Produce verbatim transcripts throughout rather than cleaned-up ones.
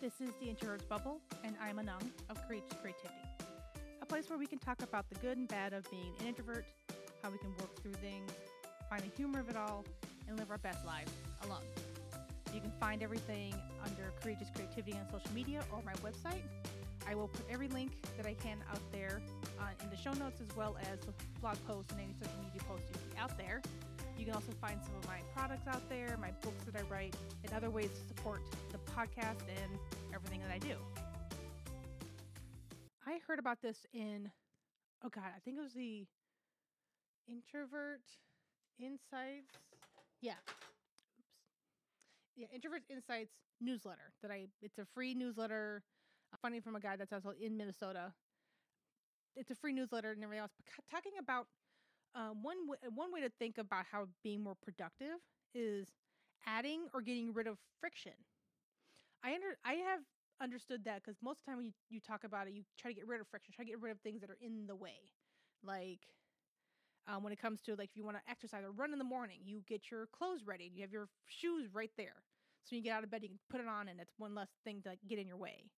This is the Introvert's Bubble, and I'm Anung of Courageous Creativity, a place where we can talk about the good and bad of being an introvert, how we can work through things, find the humor of it all, and live our best lives alone. You can find everything under Courageous Creativity on social media or my website. I will put every link that I can out there uh, in the show notes, as well as the blog posts and any social media posts you see out there. You can also find some of my products out there, my books that I write, and other ways to support the podcast and everything that I do. I heard about this in, oh God, I think it was the Introvert Insights. Yeah. Oops. Yeah, Introvert Insights newsletter that I, it's a free newsletter funded from a guy that's also in Minnesota. It's a free newsletter and everything else, but talking about Um, one, w- one way to think about how being more productive is adding or getting rid of friction. I under, I have understood that because most of the time when you, you talk about it, you try to get rid of friction, try to get rid of things that are in the way. Like um, when it comes to like if you want to exercise or run in the morning, you get your clothes ready. You have your shoes right there. So you get out of bed, you can put it on, and that's one less thing to like, get in your way.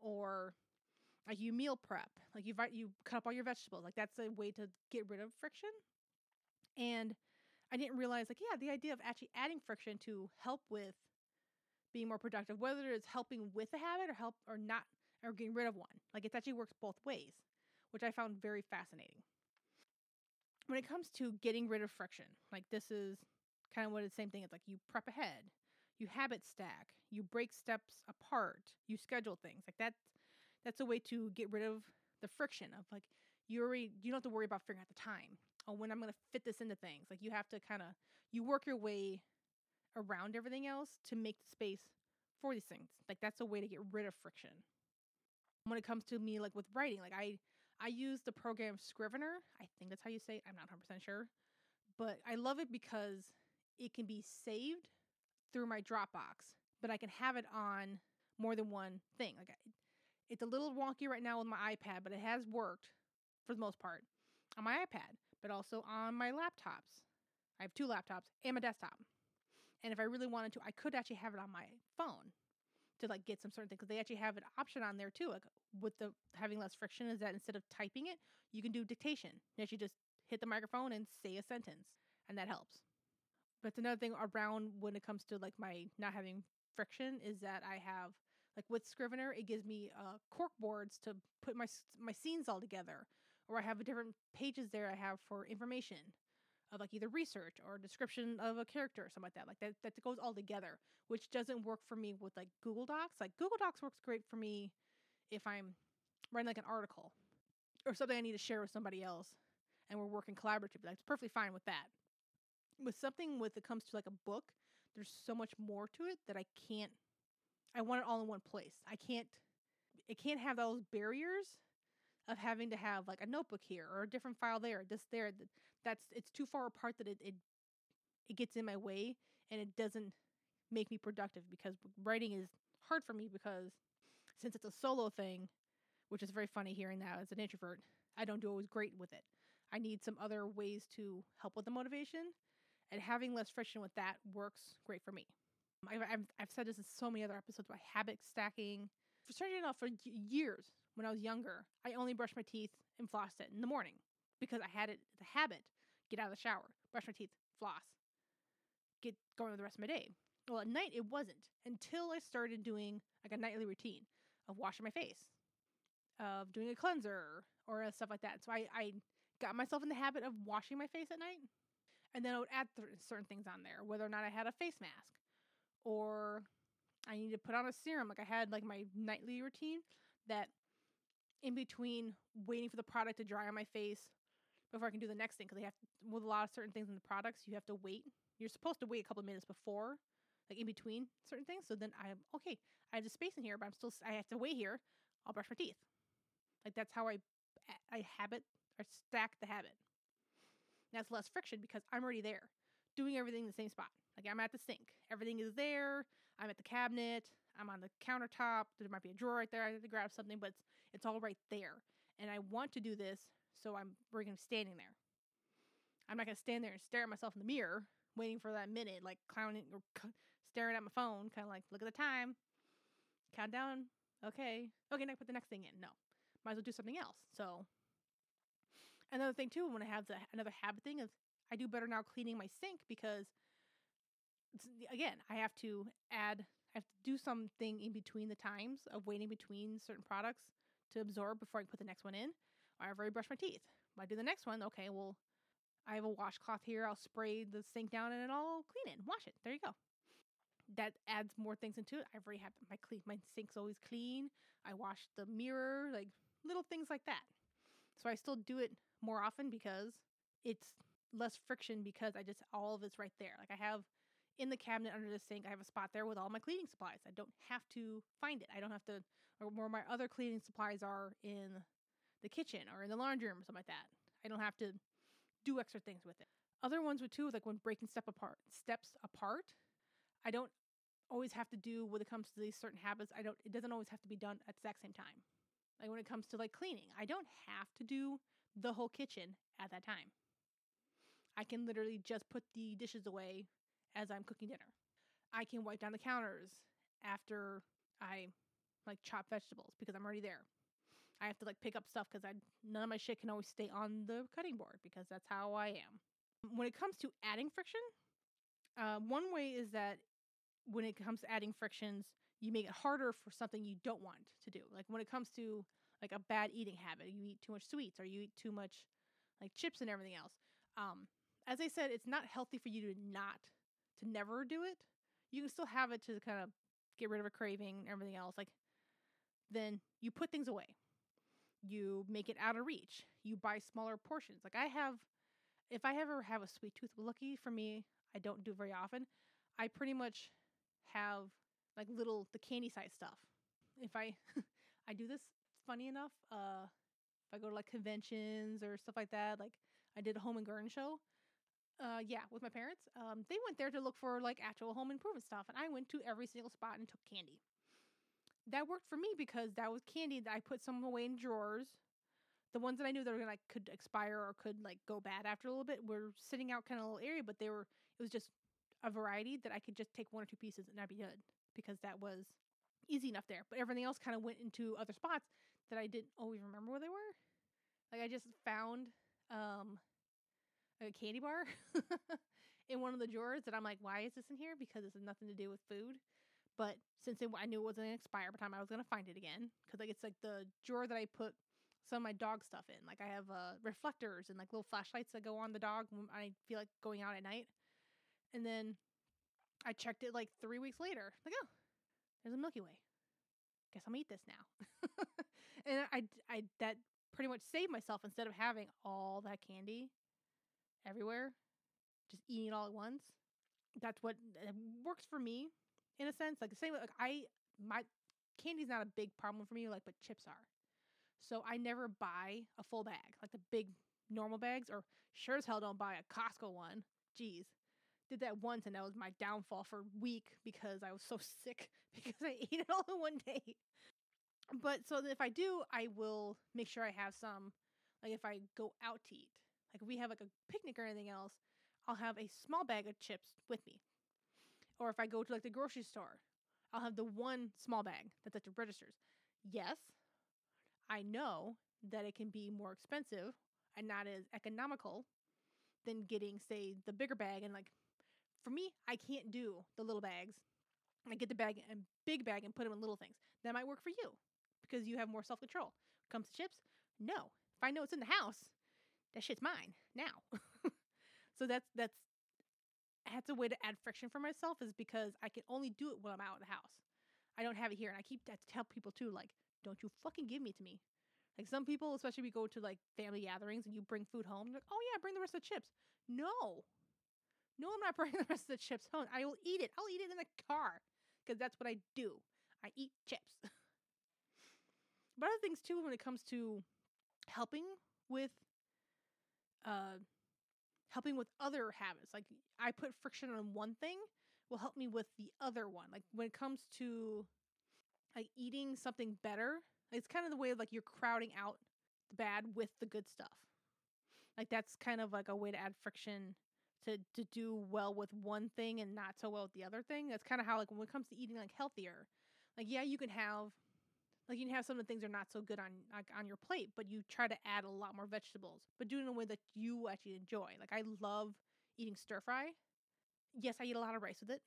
Or like you meal prep, like you you cut up all your vegetables. Like that's a way to get rid of friction. And I didn't realize like, yeah, the idea of actually adding friction to help with being more productive, whether it's helping with a habit or help or not, or getting rid of one. Like it actually works both ways, which I found very fascinating. When it comes to getting rid of friction, like this is kind of what it's the same thing. It's like you prep ahead, you habit stack, you break steps apart, you schedule things like that. That's a way to get rid of the friction of like, you already, you don't have to worry about figuring out the time or when I'm going to fit this into things. Like you have to kind of, you work your way around everything else to make the space for these things. Like that's a way to get rid of friction. When it comes to me, like with writing, like I, I use the program Scrivener. I think that's how you say it. I'm not one hundred percent sure, but I love it because it can be saved through my Dropbox, but I can have it on more than one thing. Like I, It's a little wonky right now with my iPad, but it has worked for the most part on my iPad, but also on my laptops. I have two laptops and my desktop. And if I really wanted to, I could actually have it on my phone to like get some certain things because they actually have an option on there too. Like with the having less friction is that instead of typing it, you can do dictation. You actually just hit the microphone and say a sentence and that helps. But it's another thing around when it comes to like my not having friction is that I have like with Scrivener, it gives me uh, cork boards to put my my scenes all together, or I have a different pages there I have for information of like either research or description of a character or something like that. Like that that goes all together, which doesn't work for me with like Google Docs. Like Google Docs works great for me if I'm writing like an article or something I need to share with somebody else, and we're working collaboratively. That's perfectly fine with that. With something with it comes to like a book, there's so much more to it that I can't. I want it all in one place. I can't, it can't have those barriers of having to have like a notebook here or a different file there, this there. That's, it's too far apart that it, it, it gets in my way and it doesn't make me productive because writing is hard for me because since it's a solo thing, which is very funny hearing that as an introvert, I don't do always great with it. I need some other ways to help with the motivation and having less friction with that works great for me. I've, I've said this in so many other episodes about habit stacking. For starting off for years when I was younger, I only brushed my teeth and flossed it in the morning because I had it the habit, get out of the shower, brush my teeth, floss, get going with the rest of my day. Well, at night it wasn't until I started doing like a nightly routine of washing my face, of doing a cleanser or stuff like that. So I, I got myself in the habit of washing my face at night and then I would add th- certain things on there, whether or not I had a face mask. Or I need to put on a serum. Like I had like my nightly routine that in between waiting for the product to dry on my face before I can do the next thing. Cause they have to, with a lot of certain things in the products, you have to wait. You're supposed to wait a couple of minutes before, like in between certain things. So then I'm okay. I have the space in here, but I'm still, I have to wait here. I'll brush my teeth. Like that's how I, I habit or stack the habit. And that's less friction because I'm already there doing everything in the same spot. Like I'm at the sink. Everything is there. I'm at the cabinet. I'm on the countertop. There might be a drawer right there. I have to grab something, but it's, it's all right there. And I want to do this, so I'm we're gonna be standing there. I'm not going to stand there and stare at myself in the mirror, waiting for that minute, like clowning or staring at my phone, kind of like, look at the time. countdown. Okay. Okay, now put the next thing in. No. Might as well do something else. So another thing too, when I have the, another habit thing is I do better now cleaning my sink because again, I have to add, I have to do something in between the times of waiting between certain products to absorb before I can put the next one in. I've already brushed my teeth. When I do the next one, okay, well, I have a washcloth here. I'll spray the sink down and I'll clean it and wash it. There you go. That adds more things into it. I've already had my clean, my sink's always clean. I wash the mirror, like little things like that. So I still do it more often because it's less friction because I just, all of it's right there. Like I have in the cabinet under the sink, I have a spot there with all my cleaning supplies. I don't have to find it. I don't have to, or where my other cleaning supplies are in the kitchen or in the laundry room or something like that. I don't have to do extra things with it. Other ones with too, like when breaking step apart, steps apart, I don't always have to do when it comes to these certain habits. I don't, it doesn't always have to be done at the exact same time. Like when it comes to like cleaning, I don't have to do the whole kitchen at that time. I can literally just put the dishes away as I'm cooking dinner. I can wipe down the counters after I like chop vegetables because I'm already there. I have to like pick up stuff because I none of my shit can always stay on the cutting board because that's how I am. When it comes to adding friction, uh, one way is that when it comes to adding frictions, you make it harder for something you don't want to do. Like when it comes to like a bad eating habit, you eat too much sweets or you eat too much like chips and everything else. Um, as I said, it's not healthy for you to not, to never do it. You can still have it to kind of get rid of a craving and everything else. Like then you put things away. You make it out of reach. You buy smaller portions. Like I have, if I ever have a sweet tooth, lucky for me, I don't do very often. I pretty much have like little, the candy size stuff. If I, I do this funny enough, uh, if I go to like conventions or stuff like that, like I did a home and garden show, uh, yeah, with my parents. Um, they went there to look for like actual home improvement stuff. And I went to every single spot and took candy. That worked for me because that was candy that I put some away in drawers. The ones that I knew that were gonna like, could expire or could like go bad after a little bit were sitting out kind of a little area, but they were it was just a variety that I could just take one or two pieces and I'd be good because that was easy enough there. But everything else kind of went into other spots that I didn't always remember where they were. Like I just found um, a candy bar in one of the drawers that I'm like, why is this in here? Because this has nothing to do with food. But since it, I knew it wasn't going to expire by the time I was going to find it again, because like it's like the drawer that I put some of my dog stuff in. Like I have uh, reflectors and like little flashlights that go on the dog when I feel like going out at night. And then I checked it like three weeks later. Like, oh, there's a Milky Way. Guess I'm going to eat this now. And I, I that pretty much saved myself instead of having all that candy everywhere, just eating it all at once. That's what works for me. In a sense, like the same, like I, my candy's not a big problem for me, like, but chips are. So I never buy a full bag, like the big normal bags, or sure as hell don't buy a Costco one. Jeez. Did that once and that was my downfall for a week because I was so sick because I ate it all in one day. But so that if I do, I will make sure I have some, like if I go out to eat, like if we have like a picnic or anything else, I'll have a small bag of chips with me. Or if I go to like the grocery store, I'll have the one small bag that's at the registers. Yes, I know that it can be more expensive and not as economical than getting, say, the bigger bag. And like, for me, I can't do the little bags. I get the bag and big bag and put them in little things. That might work for you because you have more self-control. When it comes to chips, no. If I know it's in the house, that shit's mine now. So that's, that's, That's a way to add friction for myself is because I can only do it when I'm out of the house. I don't have it here. And I keep that to tell people too, like, don't you fucking give me to me. Like some people, especially we go to like family gatherings and you bring food home. They're like, oh yeah, bring the rest of the chips. No, no, I'm not bringing the rest of the chips home. I will eat it. I'll eat it in the car because that's what I do. I eat chips. But other things too, when it comes to helping with, uh, helping with other habits. Like I put friction on one thing will help me with the other one. Like when it comes to like eating something better, it's kind of the way of like you're crowding out the bad with the good stuff. Like that's kind of like a way to add friction to, to do well with one thing and not so well with the other thing. That's kind of how like when it comes to eating like healthier, Like, yeah, you can have, like, you can have some of the things that are not so good on, like, on your plate, but you try to add a lot more vegetables, but do it in a way that you actually enjoy. Like, I love eating stir fry. Yes, I eat a lot of rice with it.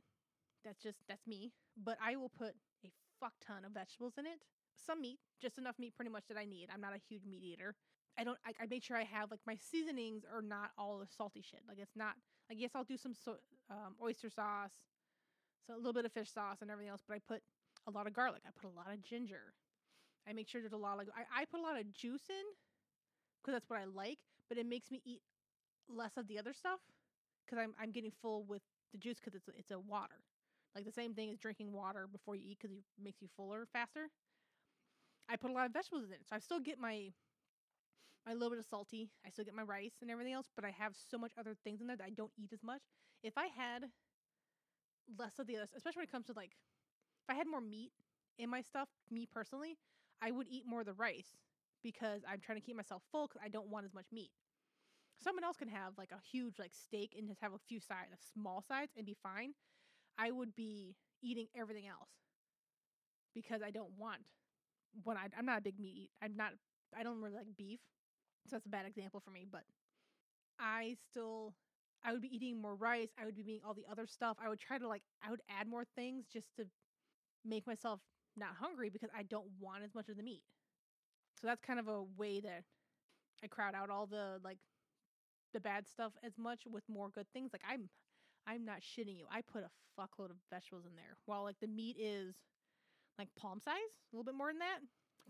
That's just, that's me. But I will put a fuck ton of vegetables in it. Some meat, just enough meat pretty much that I need. I'm not a huge meat eater. I don't, I, I make sure I have, like, my seasonings are not all the salty shit. Like, it's not, like, yes, I'll do some so, um, oyster sauce, so a little bit of fish sauce and everything else, but I put a lot of garlic. I put a lot of ginger. I make sure there's a lot of, I, I put a lot of juice in because that's what I like, but it makes me eat less of the other stuff because I'm, I'm getting full with the juice because it's, it's a water. Like, the same thing as drinking water before you eat because it makes you fuller faster. I put a lot of vegetables in it. So I still get my my little bit of salty. I still get my rice and everything else, but I have so much other things in there that I don't eat as much. If I had less of the other, especially when it comes to, like, if I had more meat in my stuff, me personally, I would eat more of the rice because I'm trying to keep myself full because I don't want as much meat. Someone else can have, like, a huge, like, steak and just have a few sides, like, small sides and be fine. I would be eating everything else because I don't want When I, I'm not a big meat eat. I'm not, I don't really like beef. So that's a bad example for me, but I still, I would be eating more rice. I would be eating all the other stuff. I would try to, like, I would add more things just to make myself not hungry because I don't want as much of the meat. So that's kind of a way that I crowd out all the, like, the bad stuff as much with more good things. Like, I'm, I'm not shitting you. I put a fuckload of vegetables in there while, like, the meat is, like, palm size, a little bit more than that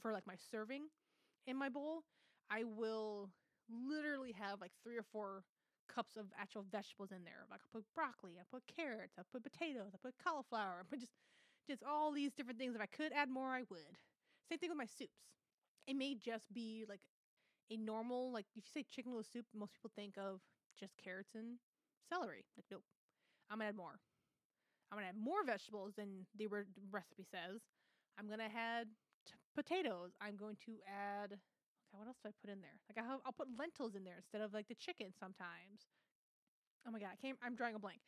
for, like, my serving in my bowl. I will literally have, like, three or four cups of actual vegetables in there. Like, I put broccoli, I put carrots, I put potatoes, I put cauliflower, I put just, just all these different things. If I could add more, I would. Same thing with my soups. It may just be, like, a normal, like, if you say chicken noodle soup, most people think of just carrots and celery. Like, nope, I'm gonna add more. I'm gonna add more vegetables than the re- recipe says. I'm gonna add t- potatoes. I'm going to add, okay, what else do I put in there? Like, I have, I'll put lentils in there instead of, like, the chicken sometimes. Oh my God, I can't, I'm drawing a blank.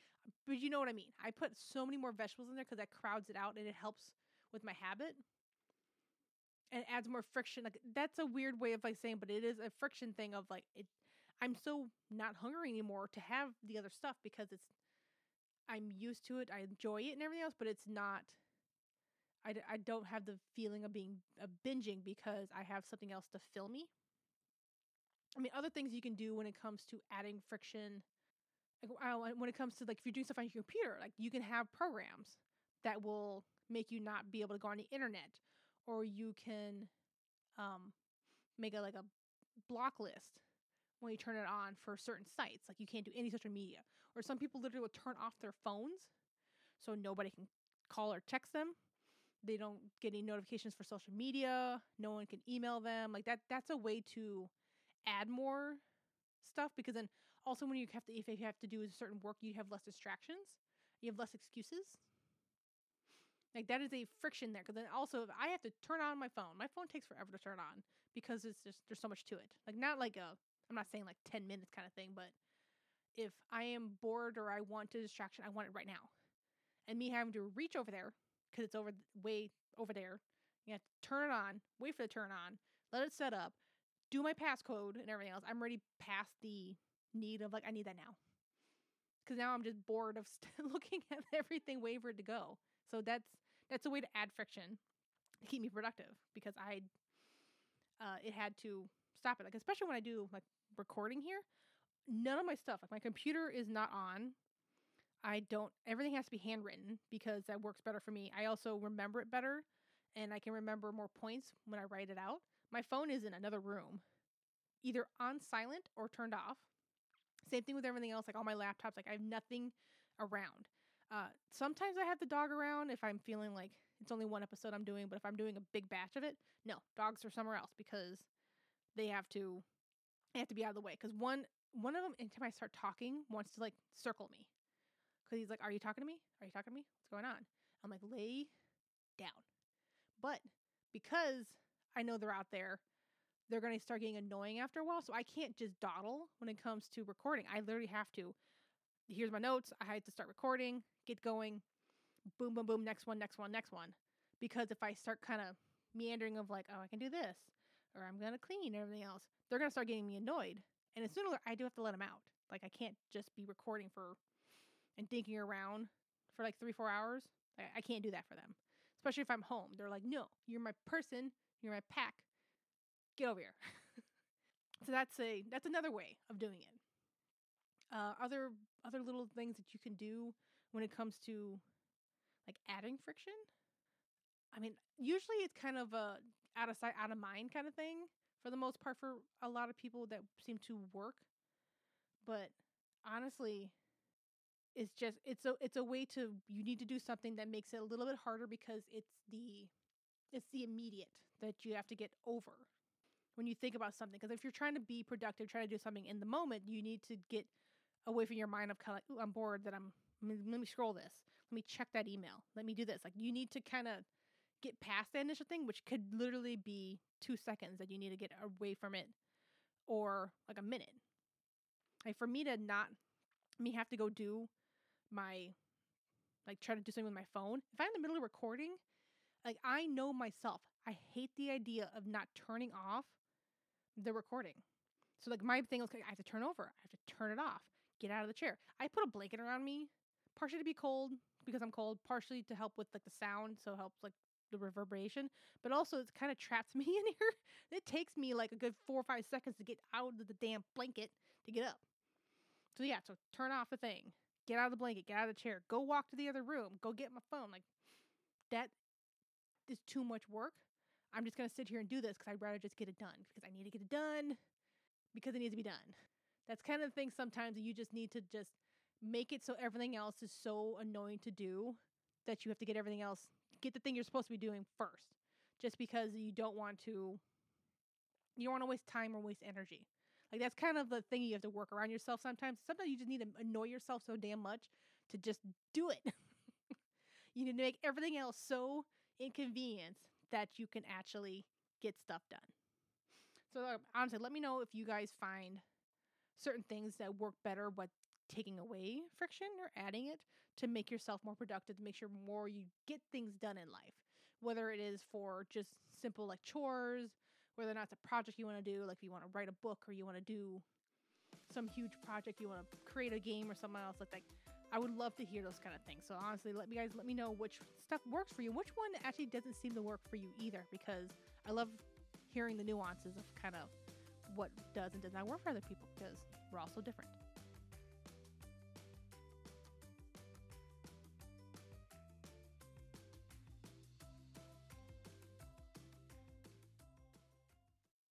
But you know what I mean. I put so many more vegetables in there because that crowds it out and it helps with my habit and it adds more friction. Like, that's a weird way of, like, saying, but it is a friction thing of, like, it. I'm so not hungry anymore to have the other stuff because it's, I'm used to it. I enjoy it and everything else, but it's not, I, I don't have the feeling of being, of binging because I have something else to fill me. I mean, other things you can do when it comes to adding friction, like, when it comes to, like, if you're doing stuff on your computer, like, you can have programs that will make you not be able to go on the internet, or you can um, make a, like, a block list when you turn it on for certain sites. Like, you can't do any social media. Or some people literally will turn off their phones so nobody can call or text them. They don't get any notifications for social media. No one can email them. Like, that, that's a way to add more stuff, because then also when you have to, if you have to do a certain work, you have less distractions. You have less excuses. Like, that is a friction there. Because then also, if I have to turn on my phone, my phone takes forever to turn on because it's just, there's so much to it. Like, not like a, I'm not saying, like, ten minutes kind of thing, but if I am bored or I want a distraction, I want it right now. And me having to reach over there, because it's over way over there, you have to turn it on, wait for the turn on, let it set up, do my passcode and everything else. I'm already past the need of, like, I need that now. Because now I'm just bored of st- looking at everything waiting for it to go. So that's that's a way to add friction to keep me productive, because I, uh, it had to stop it. Like, especially when I do, like, recording here, none of my stuff, like, my computer is not on. I don't, everything has to be handwritten because that works better for me. I also remember it better, and I can remember more points when I write it out. My phone is in another room, either on silent or turned off. Same thing with everything else, like all my laptops, like I have nothing around. Uh, sometimes I have the dog around if I'm feeling like it's only one episode I'm doing, but if I'm doing a big batch of it, no, dogs are somewhere else because they have to They have to be out of the way, because one one of them, anytime I start talking, wants to, like, circle me, because he's like, are you talking to me? Are you talking to me? What's going on? I'm like, lay down. But because I know they're out there, they're going to start getting annoying after a while, so I can't just dawdle when it comes to recording. I literally have to, here's my notes, I had to start recording, get going, boom, boom, boom, next one, next one, next one, Because if I start kind of meandering of like, oh, I can do this, or I'm going to clean and everything else, they're going to start getting me annoyed. And as soon as I do have to let them out, like I can't just be recording for and thinking around for like three, four hours. I, I can't do that for them, especially if I'm home. They're like, no, you're my person. You're my pack. Get over here. So that's a, that's another way of doing it. Uh, other, other little things that you can do when it comes to like adding friction. I mean, usually it's kind of a out of sight, out of mind kind of thing for the most part for a lot of people that seem to work. But honestly, it's just, it's a, it's a way to, you need to do something that makes it a little bit harder because it's the, it's the immediate that you have to get over when you think about something. Because if you're trying to be productive, trying to do something in the moment, you need to get away from your mind of kind of like, ooh, I'm bored that I'm, let me scroll this. Let me check that email. Let me do this. Like you need to kind of get past that initial thing, which could literally be two seconds that you need to get away from it, or like a minute. Like for me to not me have to go do my, like try to do something with my phone. If I'm in the middle of recording, like I know myself, I hate the idea of not turning off the recording. So like my thing was, like, I have to turn over. I have to turn it off. Get out of the chair. I put a blanket around me, partially to be cold because I'm cold, partially to help with like the sound. So it helps like the reverberation, but also it's kind of traps me in here. It takes me like a good four or five seconds to get out of the damn blanket to get up. So yeah, so turn off the thing, get out of the blanket, get out of the chair, go walk to the other room, go get my phone. Like that is too much work. I'm just going to sit here and do this because I'd rather just get it done because I need to get it done because it needs to be done. That's kind of the thing sometimes that you just need to just make it so everything else is so annoying to do that you have to get everything else, get the thing you're supposed to be doing first, just because you don't want to, you don't want to waste time or waste energy. Like that's kind of the thing you have to work around yourself sometimes. Sometimes you just need to annoy yourself so damn much to just do it. You need to make everything else so inconvenient that you can actually get stuff done. So uh, honestly, let me know if you guys find certain things that work better with taking away friction or adding it to make yourself more productive, to make sure more you get things done in life, whether it is for just simple like chores, whether or not it's a project you want to do, like if you want to write a book or you want to do some huge project, you want to create a game or something else like that. I would love to hear those kind of things. So honestly, let me guys, let me know which stuff works for you, which one actually doesn't seem to work for you either, because I love hearing the nuances of kind of what does and does not work for other people because we're all so different.